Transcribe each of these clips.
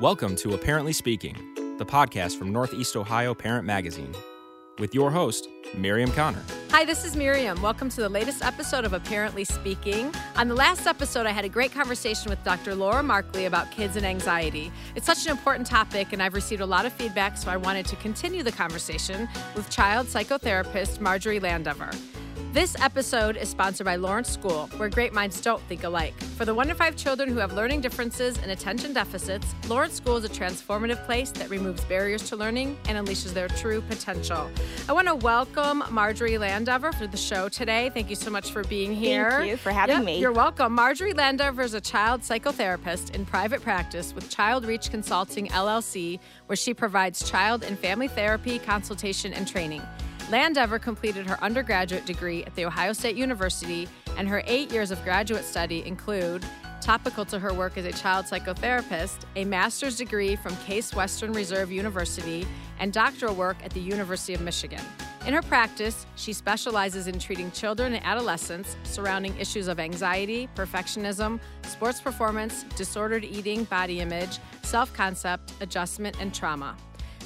Welcome to Apparently Speaking, the podcast from Northeast Ohio Parent Magazine, with your host, Miriam Conner. Hi, this is Miriam. Welcome to the latest episode of Apparently Speaking. On the last episode, I had a great conversation with Dr. Laura Markley about kids and anxiety. It's such an important topic, and I've received a lot of feedback, so I wanted to continue the conversation with child psychotherapist Marjorie Landever. This episode is sponsored by Lawrence School, where great minds don't think alike. For the 1 to 5 children who have learning differences and attention deficits, Lawrence School is a transformative place that removes barriers to learning and unleashes their true potential. I want to welcome Marjorie Landever for the show today. Thank you so much for being here. Thank you for having me. You're welcome. Marjorie Landever is a child psychotherapist in private practice with Child Reach Consulting, LLC, where she provides child and family therapy, consultation, and training. Landever completed her undergraduate degree at The Ohio State University, and her 8 years of graduate study include, topical to her work as a child psychotherapist, a master's degree from Case Western Reserve University, and doctoral work at the University of Michigan. In her practice, she specializes in treating children and adolescents surrounding issues of anxiety, perfectionism, sports performance, disordered eating, body image, self-concept, adjustment, and trauma.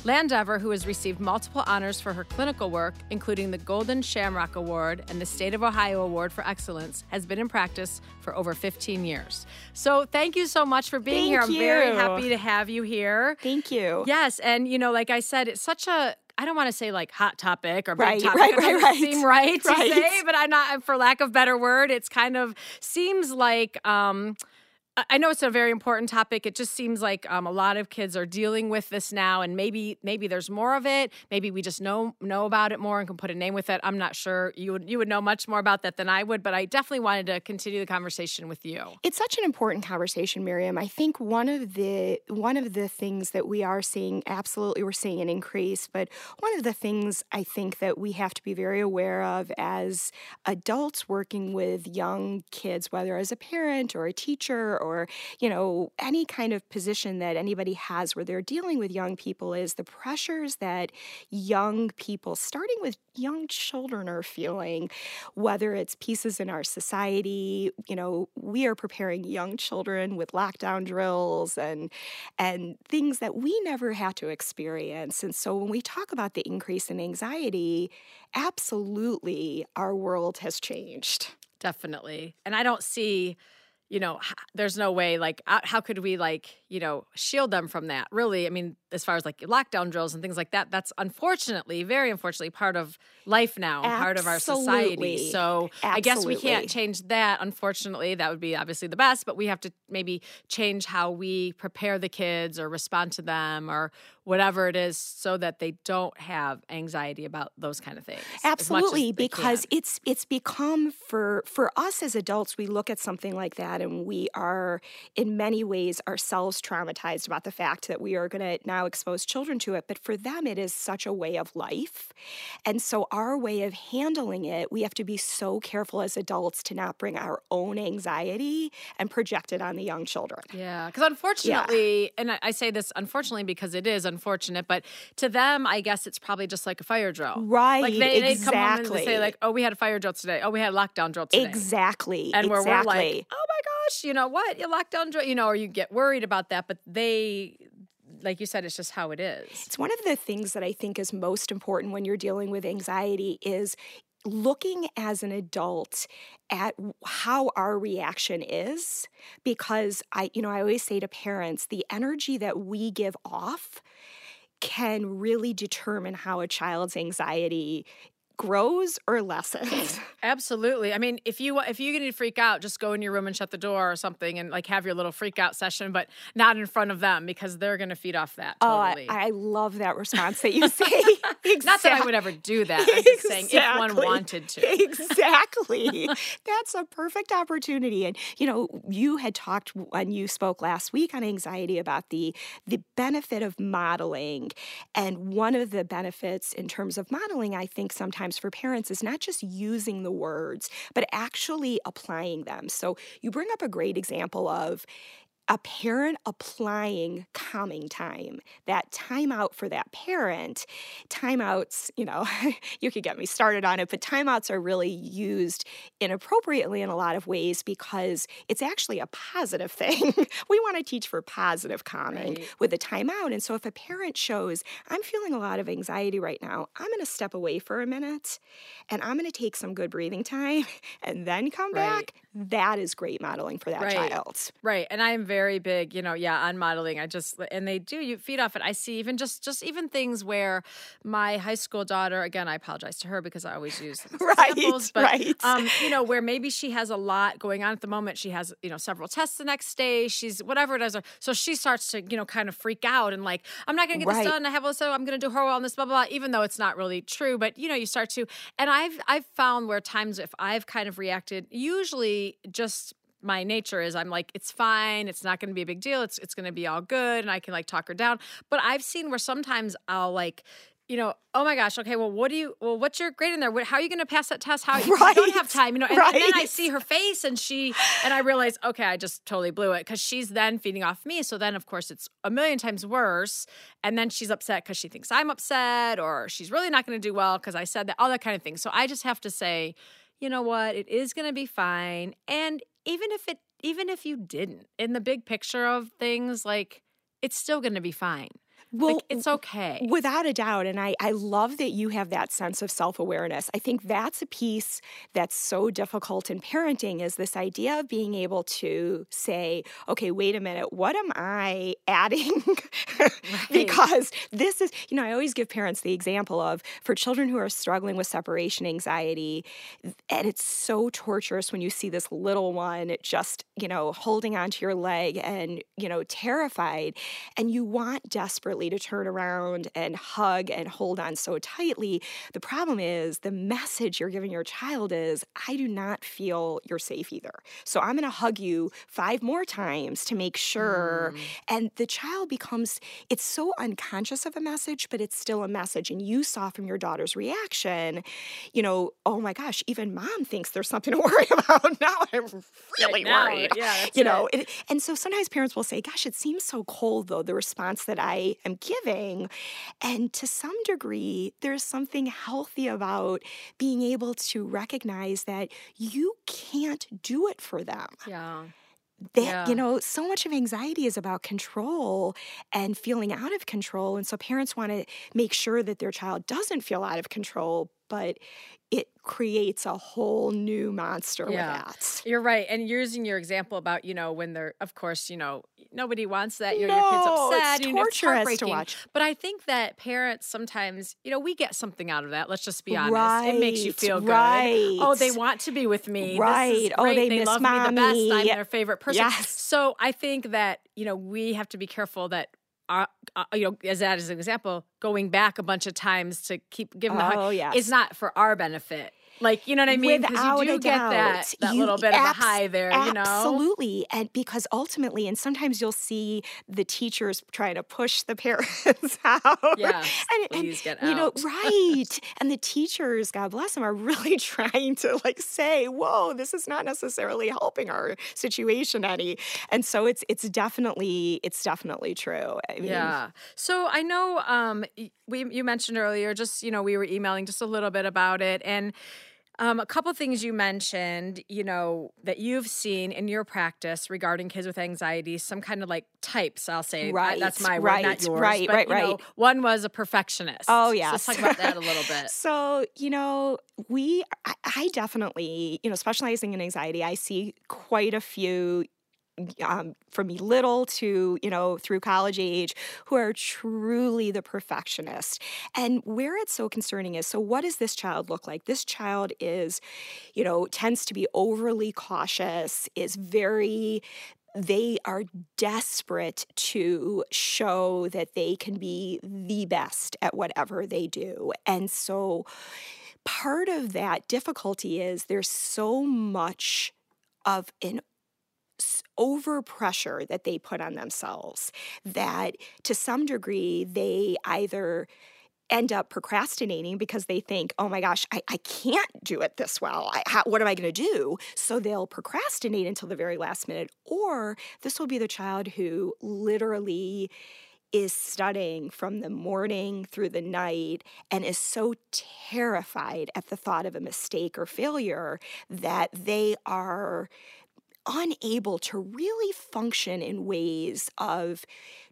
Landever, who has received multiple honors for her clinical work, including the Golden Shamrock Award and the State of Ohio Award for Excellence, has been in practice for over 15 years. So thank you so much for being here. I'm very happy to have you here. Thank you. Yes, and you know, like I said, it's such a, I don't want to say like hot topic or big topic. It doesn't seem right to say, but I'm not, for lack of better word, it's kind of seems like, I know it's a very important topic. It just seems like a lot of kids are dealing with this now, and maybe there's more of it. Maybe we just know about it more and can put a name with it. I'm not sure. You would know much more about that than I would, but I definitely wanted to continue the conversation with you. It's such an important conversation, Miriam. I think one of the things that we are seeing, absolutely we're seeing an increase, but one of the things I think that we have to be very aware of as adults working with young kids, whether as a parent or a teacher or, you know, any kind of position that anybody has where they're dealing with young people, is the pressures that young people, starting with young children, are feeling, whether it's pieces in our society. You know, we are preparing young children with lockdown drills and things that we never had to experience. And so when we talk about the increase in anxiety, absolutely our world has changed. Definitely. And I don't see, you know, there's no way, like, how could we, like, you know, shield them from that? Really, I mean, as far as, like, lockdown drills and things like that, that's unfortunately, very unfortunately, part of life now, part of our society. So I guess we can't change that, unfortunately. That would be obviously the best, but we have to maybe change how we prepare the kids or respond to them or whatever it is so that they don't have anxiety about those kind of things. Absolutely, because it's become, for us as adults, we look at something like that, and we are, in many ways, ourselves traumatized about the fact that we are going to now expose children to it. But for them, it is such a way of life. And so our way of handling it, we have to be so careful as adults to not bring our own anxiety and project it on the young children. Yeah, because unfortunately, and I say this unfortunately because it is unfortunate, but to them, I guess it's probably just like a fire drill. Right, like they come home and they say like, oh, we had a fire drill today. Oh, we had a lockdown drill today. Exactly. And where we're like, oh my gosh, you know what, your lockdown drill, you know, or you get worried about that, but they, like you said, it's just how it is. It's one of the things that I think is most important when you're dealing with anxiety is looking as an adult at how our reaction is, because I always say to parents, the energy that we give off can really determine how a child's anxiety grows or lessens. Absolutely. I mean, if you're going to freak out, just go in your room and shut the door or something and like have your little freak out session, but not in front of them because they're going to feed off that. Totally. Oh, I love that response that you say. Exactly. Not that I would ever do that. I'm just saying if one wanted to. Exactly. That's a perfect opportunity. And, you know, you had talked when you spoke last week on anxiety about the benefit of modeling. And one of the benefits in terms of modeling, I think sometimes for parents, is not just using the words, but actually applying them. So you bring up a great example of a parent applying calming time, that time out for that parent. Timeouts, you know, you could get me started on it, but timeouts are really used inappropriately in a lot of ways because it's actually a positive thing. We want to teach for positive calming with a timeout. And so if a parent shows, I'm feeling a lot of anxiety right now, I'm going to step away for a minute and I'm going to take some good breathing time and then come back, that is great modeling for that child. Right. And I am very big, you know, on modeling. And they do, you feed off it. I see even just things where my high school daughter, again, I apologize to her because I always use examples, but, you know, where maybe she has a lot going on at the moment. She has, you know, several tests the next day. She's whatever it is. So she starts to, you know, kind of freak out and like, I'm not going to get this done. I have also, I'm going to do her well on this, blah, blah, blah, even though it's not really true. But, you know, you start to, and I've found where times if I've kind of reacted, usually just my nature is I'm like, it's fine. It's not going to be a big deal. It's going to be all good. And I can like talk her down. But I've seen where sometimes I'll like, you know, oh my gosh, okay, well, what's your grade in there? How are you going to pass that test? How you don't have time, you know, and then I see her face and I realize, okay, I just totally blew it because she's then feeding off me. So then of course it's a million times worse. And then she's upset because she thinks I'm upset or she's really not going to do well because I said that, all that kind of thing. So I just have to say, you know what, it is going to be fine. And even if you didn't, in the big picture of things, like it's still going to be fine. Well, like, it's okay. Without a doubt. And I love that you have that sense of self-awareness. I think that's a piece that's so difficult in parenting is this idea of being able to say, okay, wait a minute, what am I adding? Because this is, you know, I always give parents the example of for children who are struggling with separation anxiety, and it's so torturous when you see this little one just, you know, holding onto your leg and, you know, terrified, and you want desperately to turn around and hug and hold on so tightly. The problem is the message you're giving your child is, I do not feel you're safe either. So I'm going to hug you 5 more times to make sure. And the child becomes, it's so unconscious of a message, but it's still a message. And you saw from your daughter's reaction, you know, oh my gosh, even mom thinks there's something to worry about. Now I'm really worried. Yeah, you know, and so sometimes parents will say, gosh, it seems so cold though, the response that I am giving. And to some degree, there's something healthy about being able to recognize that you can't do it for them. Yeah. You know, so much of anxiety is about control and feeling out of control. And so parents want to make sure that their child doesn't feel out of control, but it creates a whole new monster with that. You're right. And using your example about, you know, when they're, of course, you know, nobody wants that. Your kid's upset. It's torturous to watch. But I think that parents sometimes, you know, we get something out of that. Let's just be honest. Right. It makes you feel good. Right. Oh, they want to be with me. Right. This is great. They love mommy. Me the best. I'm their favorite person. Yes. So I think that, you know, we have to be careful that, you know, as that is an example, going back a bunch of times to keep giving the hug is not for our benefit. Like, you know what I mean? Because you do get that little bit of a high there, you know? Absolutely. And because ultimately, and sometimes you'll see the teachers trying to push the parents out. Yeah, please get out. You know, right. And the teachers, God bless them, are really trying to like say, whoa, this is not necessarily helping our situation any. And so it's definitely true. I mean, So I know you mentioned earlier, just, you know, we were emailing just a little bit about it. And a couple things you mentioned, you know, that you've seen in your practice regarding kids with anxiety, some kind of like types, I'll say. Right. That's my word, not yours. Right. You know, one was a perfectionist. Oh, yeah. So let's talk about that a little bit. So, you know, I definitely, you know, specializing in anxiety, I see quite a few from little to, you know, through college age, who are truly the perfectionist. And where it's so concerning is, so what does this child look like? This child is, you know, tends to be overly cautious, is very... They are desperate to show that they can be the best at whatever they do. And so part of that difficulty is there's so much of an over pressure that they put on themselves that to some degree they either end up procrastinating because they think, oh my gosh, I can't do it this well. What am I going to do? So they'll procrastinate until the very last minute. Or this will be the child who literally is studying from the morning through the night and is so terrified at the thought of a mistake or failure that they are unable to really function in ways of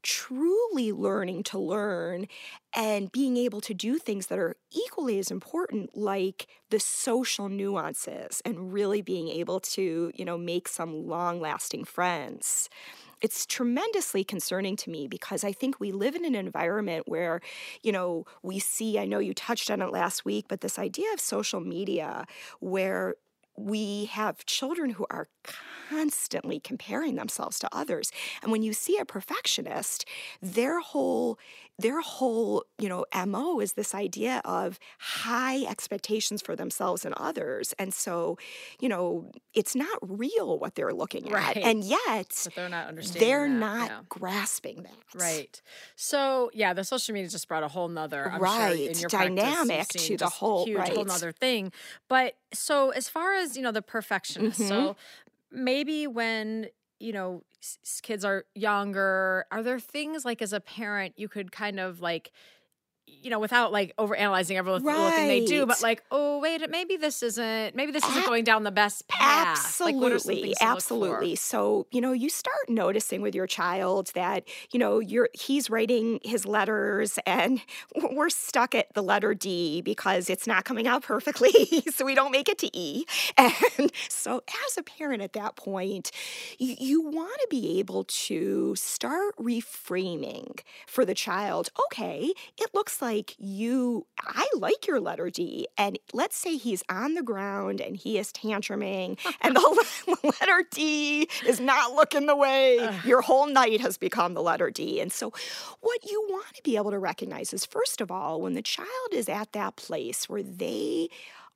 truly learning to learn and being able to do things that are equally as important, like the social nuances and really being able to, make some long-lasting friends. It's tremendously concerning to me because I think we live in an environment where, we see, I know you touched on it last week, but this idea of social media where we have children who are constantly comparing themselves to others. And when you see a perfectionist, their whole, MO is this idea of high expectations for themselves and others. And so, it's not real what they're looking at. Right. And yet, but they're not understanding. They're not grasping that. Right. So, yeah, the social media just brought a whole nother, I'm sure, in your dynamic practice, to the whole huge, whole nother thing. But so, as far as the perfectionist, mm-hmm. So maybe when kids are younger, are there things like as a parent you could kind of like without like overanalyzing every little thing they do, but like, oh wait, maybe this isn't going down the best path. Absolutely, like, what are some things to look for? So you start noticing with your child that he's writing his letters, and we're stuck at the letter D because it's not coming out perfectly, so we don't make it to E. And so, as a parent at that point, you want to be able to start reframing for the child. Okay, it looks like I like your letter D, and let's say he's on the ground and he is tantruming and the letter D is not looking the way your whole night has become the letter D. And so what you want to be able to recognize is, first of all, when the child is at that place where they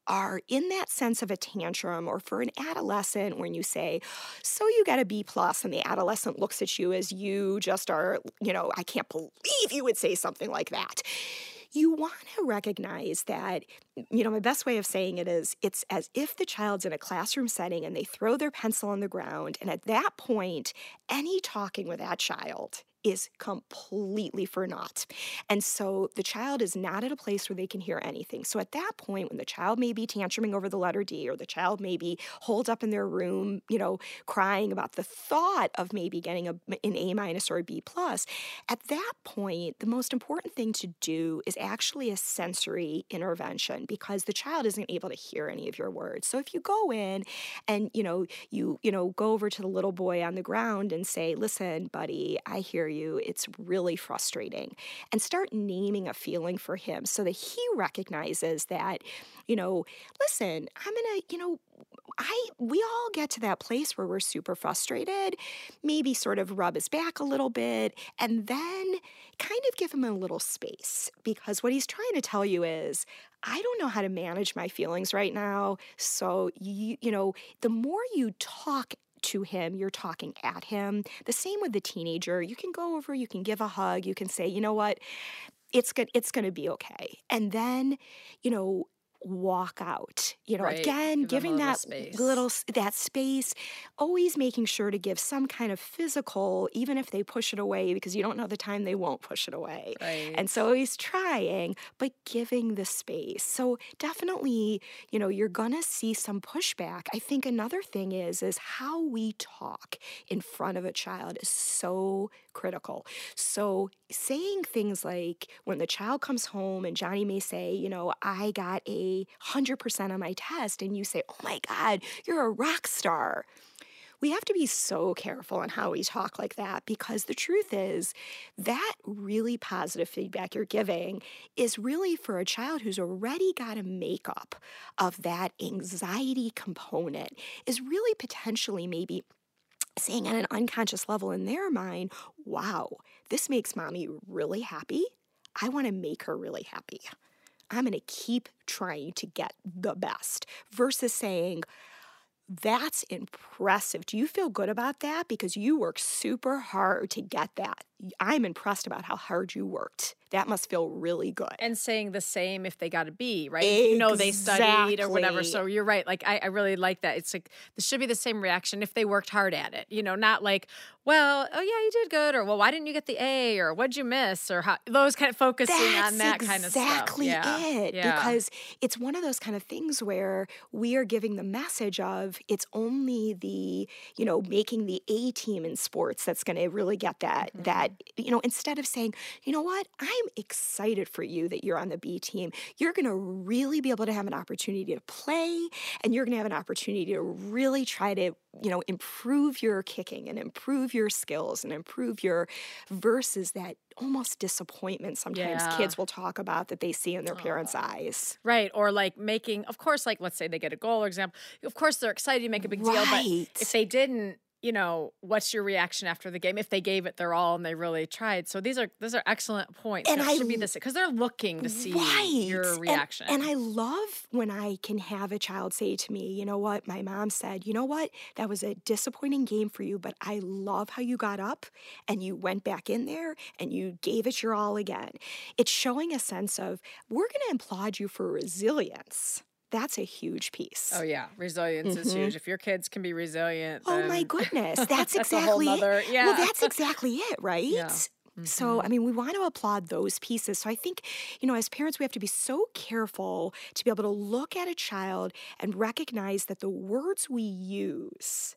are in that sense of a tantrum, or for an adolescent when you say, so you got a B+, and the adolescent looks at you as you just are, I can't believe you would say something like that. You want to recognize that, my best way of saying it is, it's as if the child's in a classroom setting and they throw their pencil on the ground, and at that point, any talking with that child is completely for naught. And so the child is not at a place where they can hear anything. So at that point, when the child may be tantruming over the letter D, or the child may be holed up in their room, crying about the thought of maybe getting an A- or a B+, at that point, the most important thing to do is actually a sensory intervention, because the child isn't able to hear any of your words. So if you go in and, you go over to the little boy on the ground and say, listen, buddy, I hear you, it's really frustrating, and start naming a feeling for him so that he recognizes that, listen, I'm gonna, we all get to that place where we're super frustrated, maybe sort of rub his back a little bit, and then kind of give him a little space, because what he's trying to tell you is, I don't know how to manage my feelings right now. So, the more you talk to him, you're talking at him. The same with the teenager. You can go over, you can give a hug, you can say, you know what, it's going to be okay. And then, walk out. Again, giving that little space, always making sure to give some kind of physical, even if they push it away, because you don't know the time they won't push it away. Right. And so always trying, but giving the space. So definitely, you're gonna see some pushback. I think another thing is how we talk in front of a child is so critical. So saying things like, when the child comes home and Johnny may say, I got a 100% on my test, and you say, oh my God, you're a rock star. We have to be so careful on how we talk like that, because the truth is that really positive feedback you're giving is really for a child who's already got a makeup of that anxiety component, is really potentially maybe saying on an unconscious level in their mind, wow, this makes mommy really happy. I want to make her really happy. I'm going to keep trying to get the best, versus saying, that's impressive. Do you feel good about that? Because you worked super hard to get that. I'm impressed about how hard you worked. that must feel really good. And saying the same if they got a B, right? Exactly. You know, they studied or whatever. So you're right. Like, I really like that. It's like, this should be the same reaction if they worked hard at it, you know, not like, well, oh yeah, you did good, or well, why didn't you get the A, or what'd you miss, or how, those kind of focusing on that kind of stuff. That's exactly it. Yeah. Because it's one of those kind of things where we are giving the message of it's only the, you know, making the A team in sports that's going to really get that, mm-hmm. that, you know, instead of saying, you know what, I'm excited for you that you're on the B team. You're going to really be able to have an opportunity to play, and you're going to have an opportunity to really try to, you know, improve your kicking and improve your skills and improve your versus that almost disappointment sometimes kids will talk about that they see in their parents' eyes. Right. Or like making, of course, like let's say they get a goal, for example, of course they're excited to make a big deal, but if they didn't, you know, what's your reaction after the game if they gave it their all and they really tried? So these are excellent points. And it should be this because they're looking to see your reaction. And I love when I can have a child say to me, you know what, my mom said, you know what, that was a disappointing game for you, but I love how you got up and you went back in there and you gave it your all again. It's showing a sense of we're going to applaud you for resilience. That's a huge piece. Oh, yeah. Resilience is huge. If your kids can be resilient, then... Oh, my goodness. That's exactly it. Yeah. Well, that's exactly it, right? Yeah. So, I mean, we want to applaud those pieces. So I think, you know, as parents, we have to be so careful to be able to look at a child and recognize that the words we use...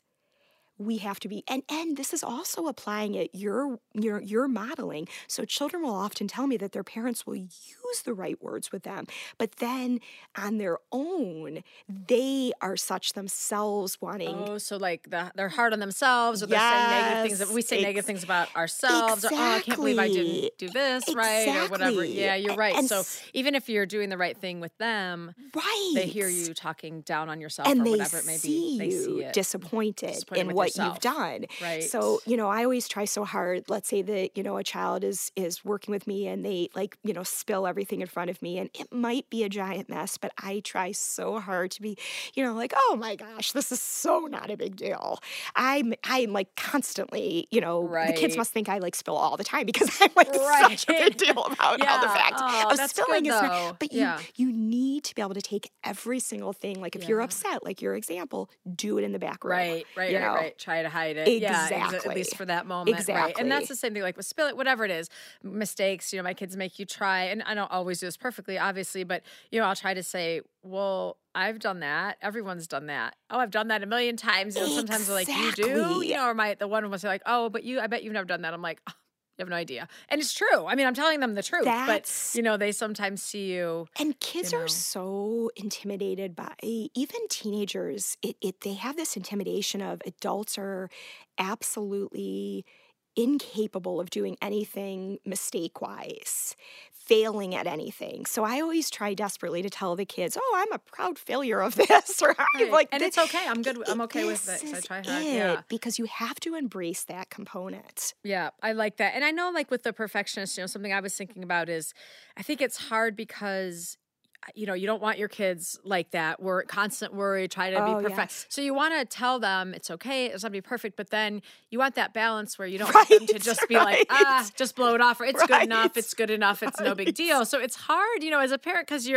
we have to be, and this is also applying it, your modeling. So children will often tell me that their parents will use the right words with them, but then on their own, they are such themselves wanting. Oh, so like they're hard on themselves, or they're saying negative things. We say negative things about ourselves, or oh, I can't believe I didn't do this right, or whatever. Yeah, you're right. And so even if you're doing the right thing with them, they hear you talking down on yourself or whatever it may be. They see you disappointed in what you've done. Right. So, you know, I always try so hard. Let's say that, you know, a child is working with me and they like, you know, spill everything in front of me and it might be a giant mess, but I try so hard to be, you know, like, oh my gosh, this is so not a big deal. I'm like constantly, you know, the kids must think I like spill all the time because I'm like such a big deal about all the facts. Oh, spilling is not, but you need to be able to take every single thing. Like if you're upset, like your example, do it in the back room. Right. Try to hide it. Exactly. Yeah, at least for that moment. Exactly. Right. And that's the same thing, like with spill it, whatever it is, mistakes, you know, my kids make you try. And I don't always do this perfectly, obviously, but, you know, I'll try to say, well, I've done that. Everyone's done that. Oh, I've done that a million times. And sometimes they're like, you do? You know, or the one was like, oh, but I bet you've never done that. I'm like, oh, you have no idea. And it's true. I mean, I'm telling them the truth, but, you know, they sometimes see you. And kids are so intimidated by, even teenagers, they have this intimidation of adults are absolutely incapable of doing anything mistake-wise, failing at anything. So I always try desperately to tell the kids, oh, I'm a proud failure of this. Or I'm like, and it's okay. I'm good. I'm okay with it. So I try hard. Yeah. Because you have to embrace that component. Yeah, I like that. And I know like with the perfectionist, you know, something I was thinking about is I think it's hard because you know, you don't want your kids like that. We're constant worry, try to be perfect. Yes. So you want to tell them it's okay, it's not be perfect, but then you want that balance where you don't want them to just be like, just blow it off, or it's good enough, it's no big deal. So it's hard, you know, as a parent, because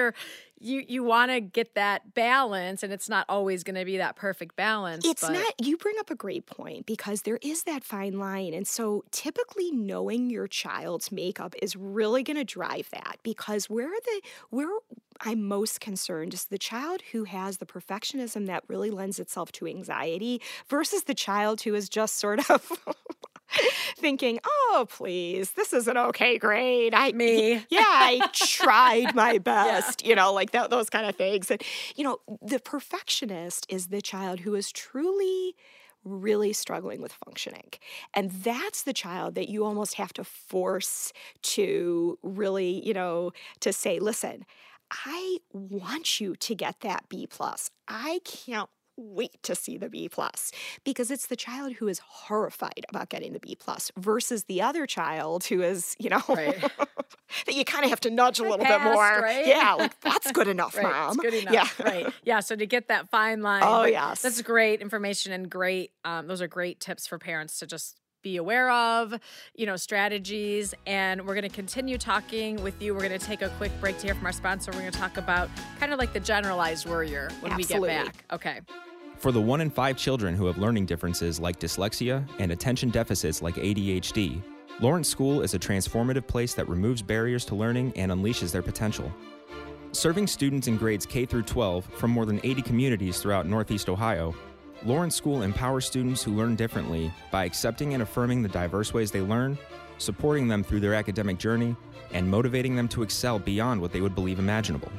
you want to get that balance, and it's not always going to be that perfect balance. You bring up a great point because there is that fine line. And so typically knowing your child's makeup is really going to drive that, because where I'm most concerned is the child who has the perfectionism that really lends itself to anxiety versus the child who is just sort of thinking, oh, please, this is an okay grade. I tried my best, you know, like those kind of things. And, you know, the perfectionist is the child who is truly really struggling with functioning. And that's the child that you almost have to force to really, you know, to say, listen, I want you to get that B+. I can't wait to see the B+, because it's the child who is horrified about getting the B+ versus the other child who is, you know, that you kind of have to nudge a little bit more. Right? Yeah, like, that's good enough, Mom. It's good enough. Yeah. Right. Yeah. So to get that fine line. Oh, yes. That's great information and those are great tips for parents to just be aware of, strategies. And we're going to continue talking with you. We're going to take a quick break to hear from our sponsor. We're going to talk about kind of like the generalized worrier when Absolutely. We get back. Okay. For the 1 in 5 children who have learning differences like dyslexia and attention deficits like ADHD, Lawrence School is a transformative place that removes barriers to learning and unleashes their potential. Serving students in grades K through 12 from more than 80 communities throughout Northeast Ohio, Lawrence School empowers students who learn differently by accepting and affirming the diverse ways they learn, supporting them through their academic journey, and motivating them to excel beyond what they would believe imaginable.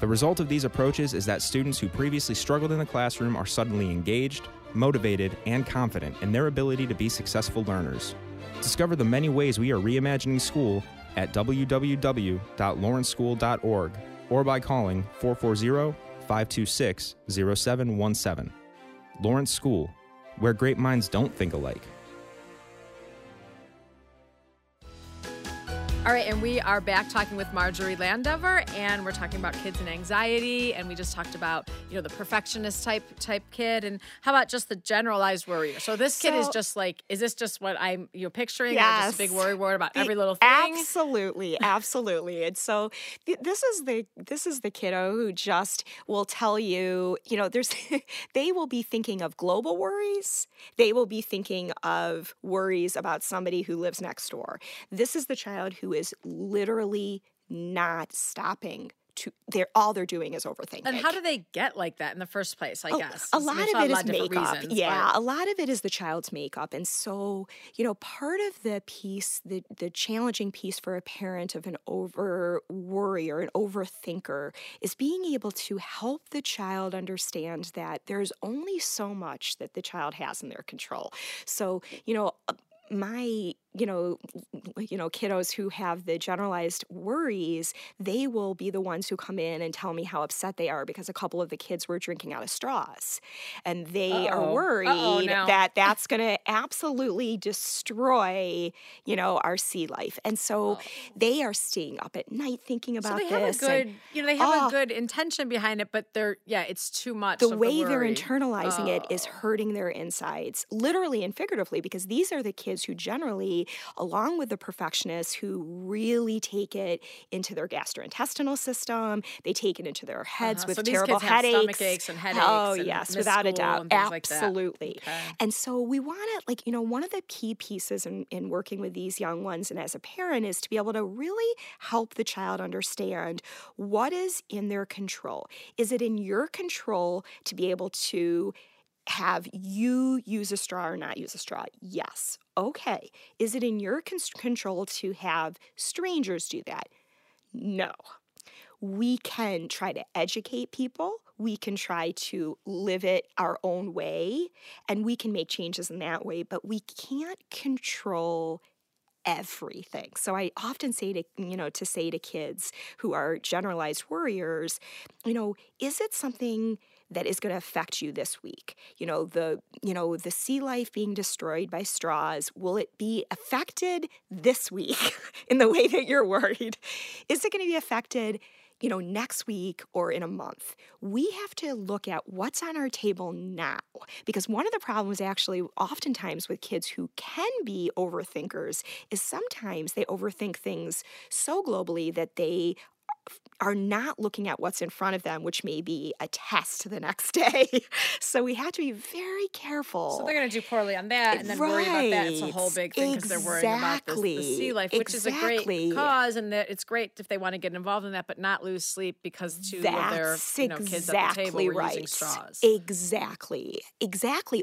The result of these approaches is that students who previously struggled in the classroom are suddenly engaged, motivated, and confident in their ability to be successful learners. Discover the many ways we are reimagining school at www.lawrenceschool.org or by calling 440-526-0717. Lawrence School, where great minds don't think alike. All right, and we are back talking with Marjorie Landever, and we're talking about kids and anxiety, and we just talked about, the perfectionist type kid, and how about just the generalized worrier? So this kid is just like, is this just what I'm picturing? Yes. Or just a big worrier about every little thing? Absolutely, absolutely. And so this is the kiddo who just will tell you, they will be thinking of global worries. They will be thinking of worries about somebody who lives next door. This is the child who is literally not stopping. They're doing is overthinking. And how do they get like that in the first place? I guess a lot of it is makeup. A lot of it is the child's makeup. And so, part of the piece, the challenging piece for a parent of an over worrier, an overthinker, is being able to help the child understand that there's only so much that the child has in their control. So, kiddos who have the generalized worries, they will be the ones who come in and tell me how upset they are because a couple of the kids were drinking out of straws. And they are worried that that's going to absolutely destroy, our sea life. And so they are staying up at night thinking about this. So they have a good intention behind it, but it's too much. The way they're internalizing it is hurting their insides, literally and figuratively, because these are the kids who generally, along with the perfectionists, who really take it into their gastrointestinal system. They take it into their heads with terrible headaches. Stomach aches and headaches. Oh, and yes, without a doubt. And absolutely. Like okay. And so we want to, one of the key pieces in working with these young ones and as a parent is to be able to really help the child understand what is in their control. Is it in your control to be able to have you use a straw or not use a straw? Yes. Okay. Is it in your control to have strangers do that? No. We can try to educate people. We can try to live it our own way, and we can make changes in that way, but we can't control everything. So I often say to kids who are generalized worriers, is it something that is going to affect you this week? The sea life being destroyed by straws, will it be affected this week in the way that you're worried? Is it going to be affected, next week or in a month? We have to look at what's on our table now, because one of the problems actually oftentimes with kids who can be overthinkers is sometimes they overthink things so globally that they are not looking at what's in front of them, which may be a test the next day. So we have to be very careful. So they're going to do poorly on that and then worry about that. It's a whole big thing because they're worrying about the sea life, which is a great cause, and that it's great if they want to get involved in that, but not lose sleep because two of their kids at the table were using straws. Exactly.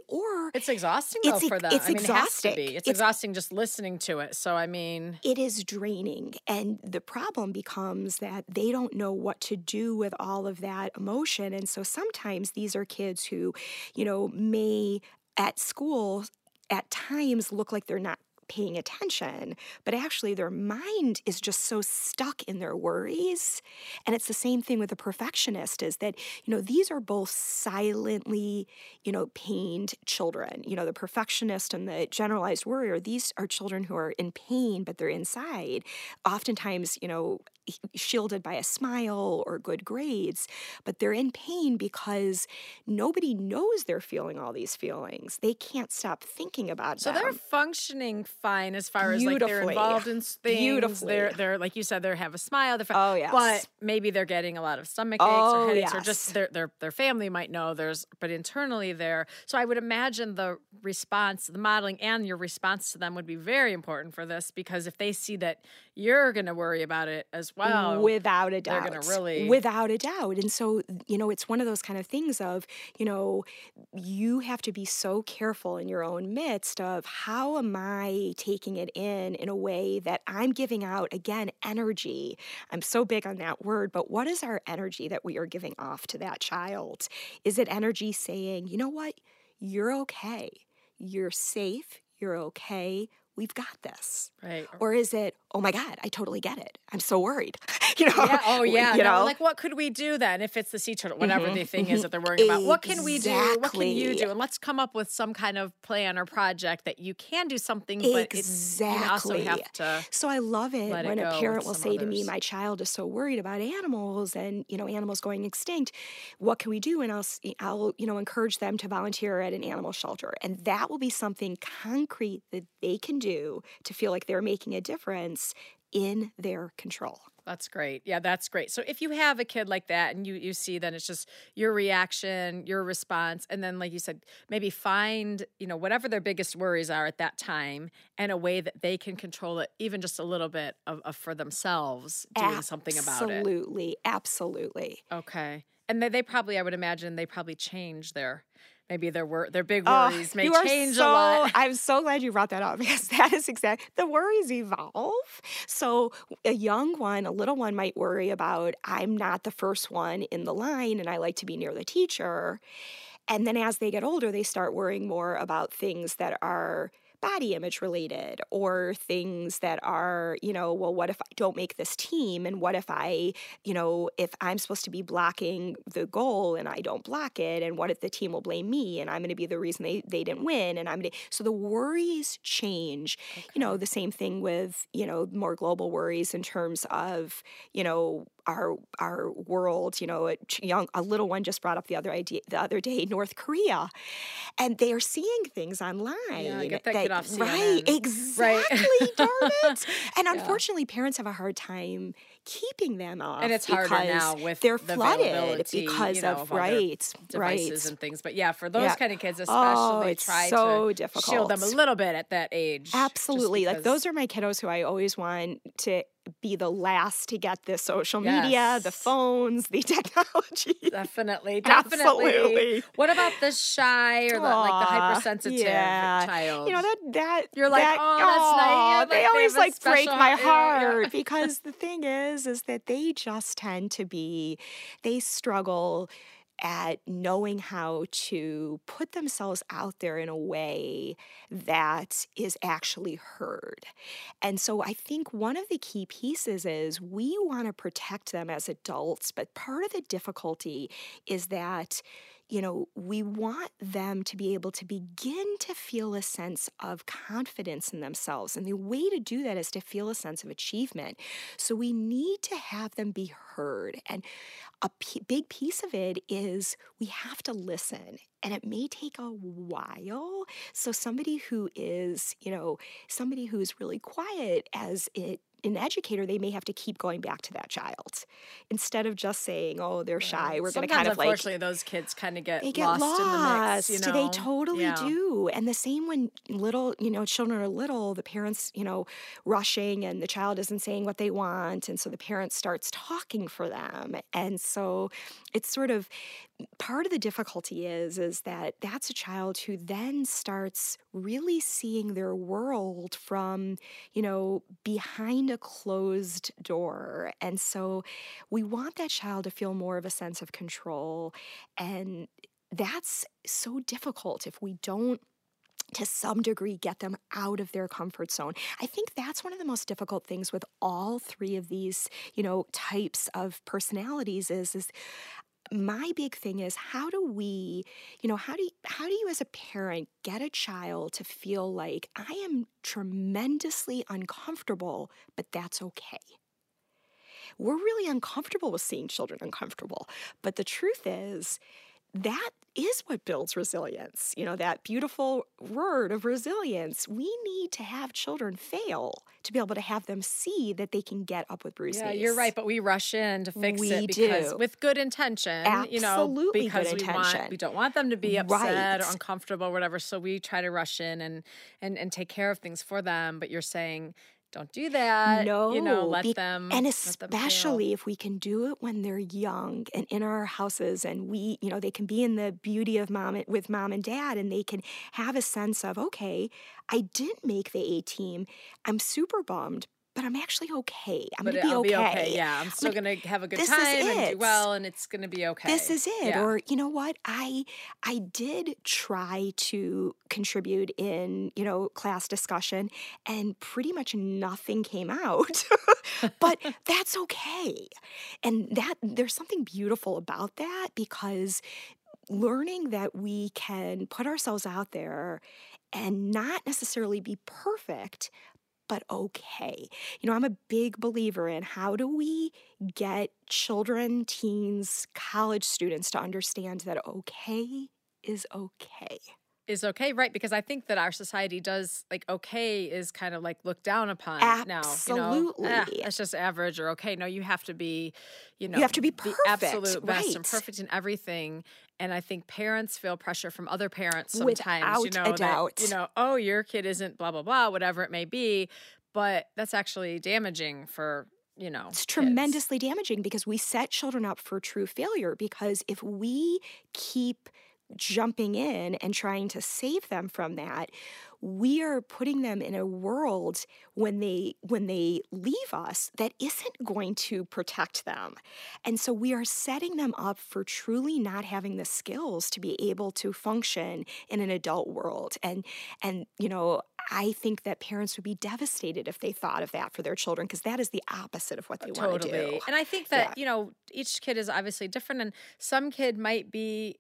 Or it's exhausting for them. It has to be. It's exhausting just listening to it. So it is draining, and the problem becomes that they don't know what to do with all of that emotion. And so sometimes these are kids who, may at school at times look like they're not paying attention, but actually their mind is just so stuck in their worries. And it's the same thing with a perfectionist, is that, you know, these are both silently, you know, pained children. You know, the perfectionist and the generalized worrier, these are children who are in pain, but they're inside, oftentimes, you know, shielded by a smile or good grades, but they're in pain because nobody knows they're feeling all these feelings. They can't stop thinking about them. So they're functioning fine as far as like they're involved in things. They're like you said, they have a smile. Oh yes. But maybe they're getting a lot of stomach aches or headaches, yes, or just their family might know there's, but internally they're. So I would imagine the response, the modeling, and your response to them would be very important for this, because if they see that you're going to worry about it as well, without a doubt, they're going to really, without a doubt. And so, you know, it's one of those kind of things of, you know, you have to be so careful in your own midst of how am I taking it in a way that I'm giving out, again, energy. I'm so big on that word, but what is our energy that we are giving off to that child? Is it energy saying, you know what, you're okay, you're safe, you're okay, we've got this. Right. Or is it, oh my God, I totally get it, I'm so worried. You know? Yeah. Oh yeah. You know? Like, what could we do then if it's the sea turtle, whatever the thing is that they're worrying about? What can we do? What can you do? And let's come up with some kind of plan or project that you can do something, but you also have to. So I love it when a parent will say to me, my child is so worried about animals and, you know, animals going extinct. What can we do? And I'll, you know, encourage them to volunteer at an animal shelter. And that will be something concrete that they can do to feel like they're making a difference in their control. That's great. Yeah, that's great. So if you have a kid like that and you see then it's just your reaction, your response, and then like you said, maybe find, you know, whatever their biggest worries are at that time and a way that they can control it even just a little bit of for themselves, doing something about it. Absolutely. Absolutely. Okay. And they probably, I would imagine, they probably change maybe their big worries may change a lot. I'm so glad you brought that up, because that is the worries evolve. So a little one might worry about, I'm not the first one in the line and I like to be near the teacher. And then as they get older, they start worrying more about things that are body image related, or things that are, you know, well, what if I don't make this team? And what if I, you know, if I'm supposed to be blocking the goal and I don't block it, and what if the team will blame me and I'm going to be the reason they didn't win? And so the worries change. Okay. You know, the same thing with, you know, more global worries in terms of, you know, our world. You know, a little one just brought up the other day, North Korea, and they are seeing things online. Yeah, get that kid off CNN. Right, exactly, right. Darn it. And unfortunately, parents have a hard time keeping them off, and it's harder now with they're flooded because of devices and things. But yeah, for those kind of kids, especially, try to shield them a little bit at that age. Absolutely, like those are my kiddos who I always want to be the last to get the social media, the phones, the technology. Definitely. Absolutely. What about the shy or the hypersensitive child? You know, that you're like, that's nice. They always like break my heart because the thing is that they just tend to they struggle at knowing how to put themselves out there in a way that is actually heard. And so I think one of the key pieces is we want to protect them as adults, but part of the difficulty is that, you know, we want them to be able to begin to feel a sense of confidence in themselves. And the way to do that is to feel a sense of achievement. So we need to have them be heard. And a big piece of it is we have to listen. And it may take a while. So somebody who's really quiet an educator, they may have to keep going back to that child instead of just saying, oh, they're shy. We're going to kind of like... Unfortunately, those kids kind of get lost in the mix. You know? They totally do. And the same when children are little, the parents, you know, rushing and the child isn't saying what they want. And so the parent starts talking for them. And so it's sort of... Part of the difficulty is that that's a child who then starts really seeing their world from, you know, behind a closed door. And so we want that child to feel more of a sense of control. And that's so difficult if we don't to some degree get them out of their comfort zone. I think that's one of the most difficult things with all three of these, types of personalities is my big thing is how do we, how do you as a parent get a child to feel like I am tremendously uncomfortable, but that's okay? We're really uncomfortable with seeing children uncomfortable, but the truth is that is what builds resilience. That beautiful word of resilience. We need to have children fail to be able to have them see that they can get up with bruises. Yeah, you're right, but we rush in to fix it because with good intention, absolutely because good intention. We don't want them to be upset or uncomfortable or whatever, so we try to rush in and take care of things for them, but you're saying don't do that. No. And especially if we can do it when they're young and in our houses and we, they can be in the beauty of with mom and dad, and they can have a sense of, okay, I didn't make the A team. I'm super bummed, but I'm actually okay. I'll be okay. Yeah, I'm still going to have a good time and do well, and it's going to be okay. This is it. Yeah. Or you know what? I did try to contribute in, class discussion, and pretty much nothing came out. But that's okay. And that there's something beautiful about that, because learning that we can put ourselves out there and not necessarily be perfect, but okay. I'm a big believer in how do we get children, teens, college students to understand that okay is okay. Is okay, right? Because I think that our society does, okay is kind of looked down upon. Absolutely. Now. Absolutely. That's just average or okay. No, you have to be, you have to be perfect, the absolute best and perfect in everything. And I think parents feel pressure from other parents sometimes. Without a doubt. That, oh, your kid isn't blah, blah, blah, whatever it may be. But that's actually damaging for it's tremendously damaging, because we set children up for true failure, because if we keep jumping in and trying to save them from that, we are putting them in a world when they leave us that isn't going to protect them. And so we are setting them up for truly not having the skills to be able to function in an adult world. And I think that parents would be devastated if they thought of that for their children, because that is the opposite of what they want to do. And I think that, each kid is obviously different, and some kid might be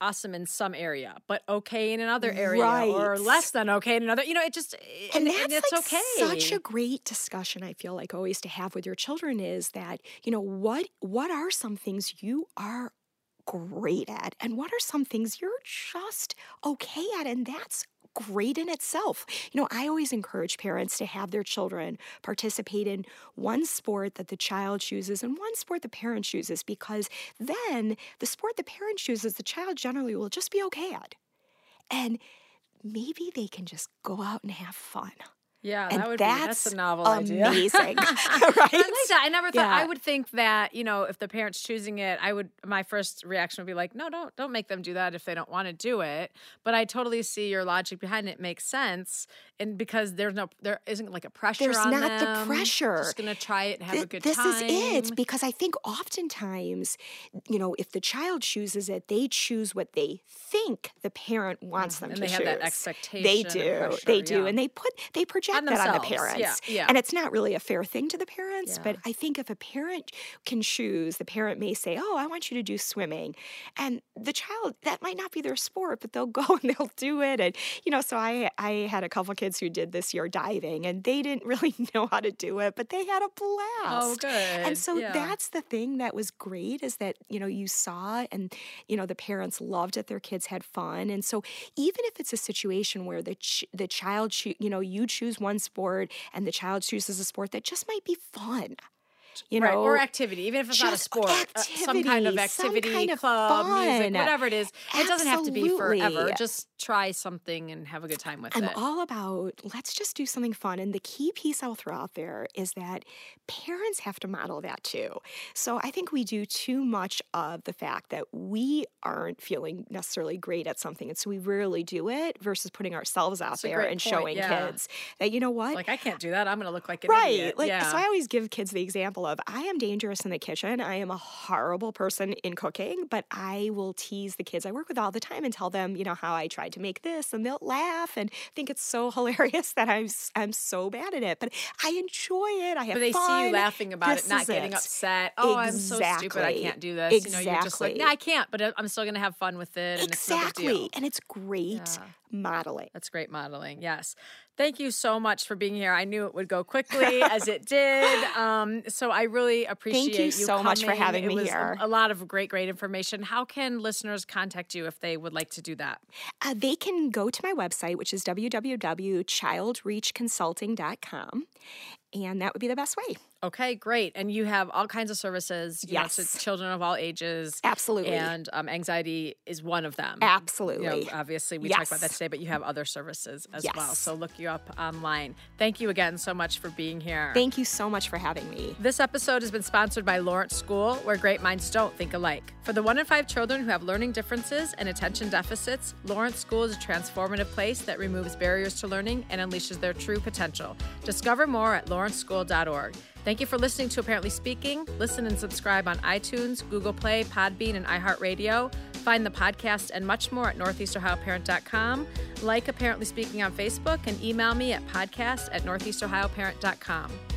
awesome in some area, but okay in another area, or less than okay in another, it's okay. Such a great discussion, I feel like, always to have with your children is that, what are some things you are great at, and what are some things you're just okay at, and that's great in itself. I always encourage parents to have their children participate in one sport that the child chooses and one sport the parent chooses, because then the sport the parent chooses, the child generally will just be okay at. And maybe they can just go out and have fun. Yeah, that's a novel idea. Amazing, right? I never thought. Yeah. I would think that if the parent's choosing it, my first reaction would be like, no, don't make them do that if they don't want to do it. But I totally see your logic behind it. It makes sense, and because there isn't like a pressure. There's on them. There's not the pressure. Just gonna try it and have a good time. This is it, because I think oftentimes, if the child chooses it, they choose what they think the parent wants them to choose. And they have that expectation. They do. Pressure, they do, yeah. And they project that on the parents. Yeah, yeah. And it's not really a fair thing to the parents, yeah. But I think if a parent can choose, the parent may say, oh, I want you to do swimming. And the child, that might not be their sport, but they'll go and they'll do it. And, so I had a couple kids who did this year diving, and they didn't really know how to do it, but they had a blast. Oh, good. And so that's the thing that was great, is that, you saw and, the parents loved it, their kids had fun. And so even if it's a situation where the child, you choose one sport and the child chooses a sport that just might be fun, right, or activity, even if it's not a sport, some kind of activity, some kind of club, fun, music, whatever it is. Absolutely. It doesn't have to be forever. Just try something and have a good time with it. I'm all about, let's just do something fun. And the key piece I'll throw out there is that parents have to model that too. So I think we do too much of the fact that we aren't feeling necessarily great at something, and so we rarely do it, versus putting ourselves out there and showing kids that, you know what? Like, I can't do that. I'm going to look like an idiot. So I always give kids the example example of, I am dangerous in the kitchen. I am a horrible person in cooking, but I will tease the kids I work with all the time and tell them, you know, how I tried to make this, and they'll laugh and think it's so hilarious that I'm so bad at it, but I enjoy it. I have fun. But they see you laughing about it, not getting upset. Oh, I'm so stupid. I can't do this. Exactly. You know, you're just like, no, I can't, but I'm still going to have fun with it. Exactly. And it's great modeling. That's great modeling. Yes. Thank you so much for being here. I knew it would go quickly as it did. So I really appreciate you. Thank you so much for having me here. A lot of great information. How can listeners contact you if they would like to do that? They can go to my website, which is www.childreachconsulting.com. And that would be the best way. Okay, great. And you have all kinds of services. Yes. You know, to children of all ages. Absolutely. And anxiety is one of them. Absolutely. You know, obviously, we talked about that today, but you have other services as well. So look you up online. Thank you again so much for being here. Thank you so much for having me. This episode has been sponsored by Lawrence School, where great minds don't think alike. For the 1 in 5 children who have learning differences and attention deficits, Lawrence School is a transformative place that removes barriers to learning and unleashes their true potential. Discover more at lawrenceschool.org. Thank you for listening to Apparently Speaking. Listen and subscribe on iTunes, Google Play, Podbean, and iHeartRadio. Find the podcast and much more at northeastohioparent.com. Like Apparently Speaking on Facebook and email me at podcast@northeastohioparent.com.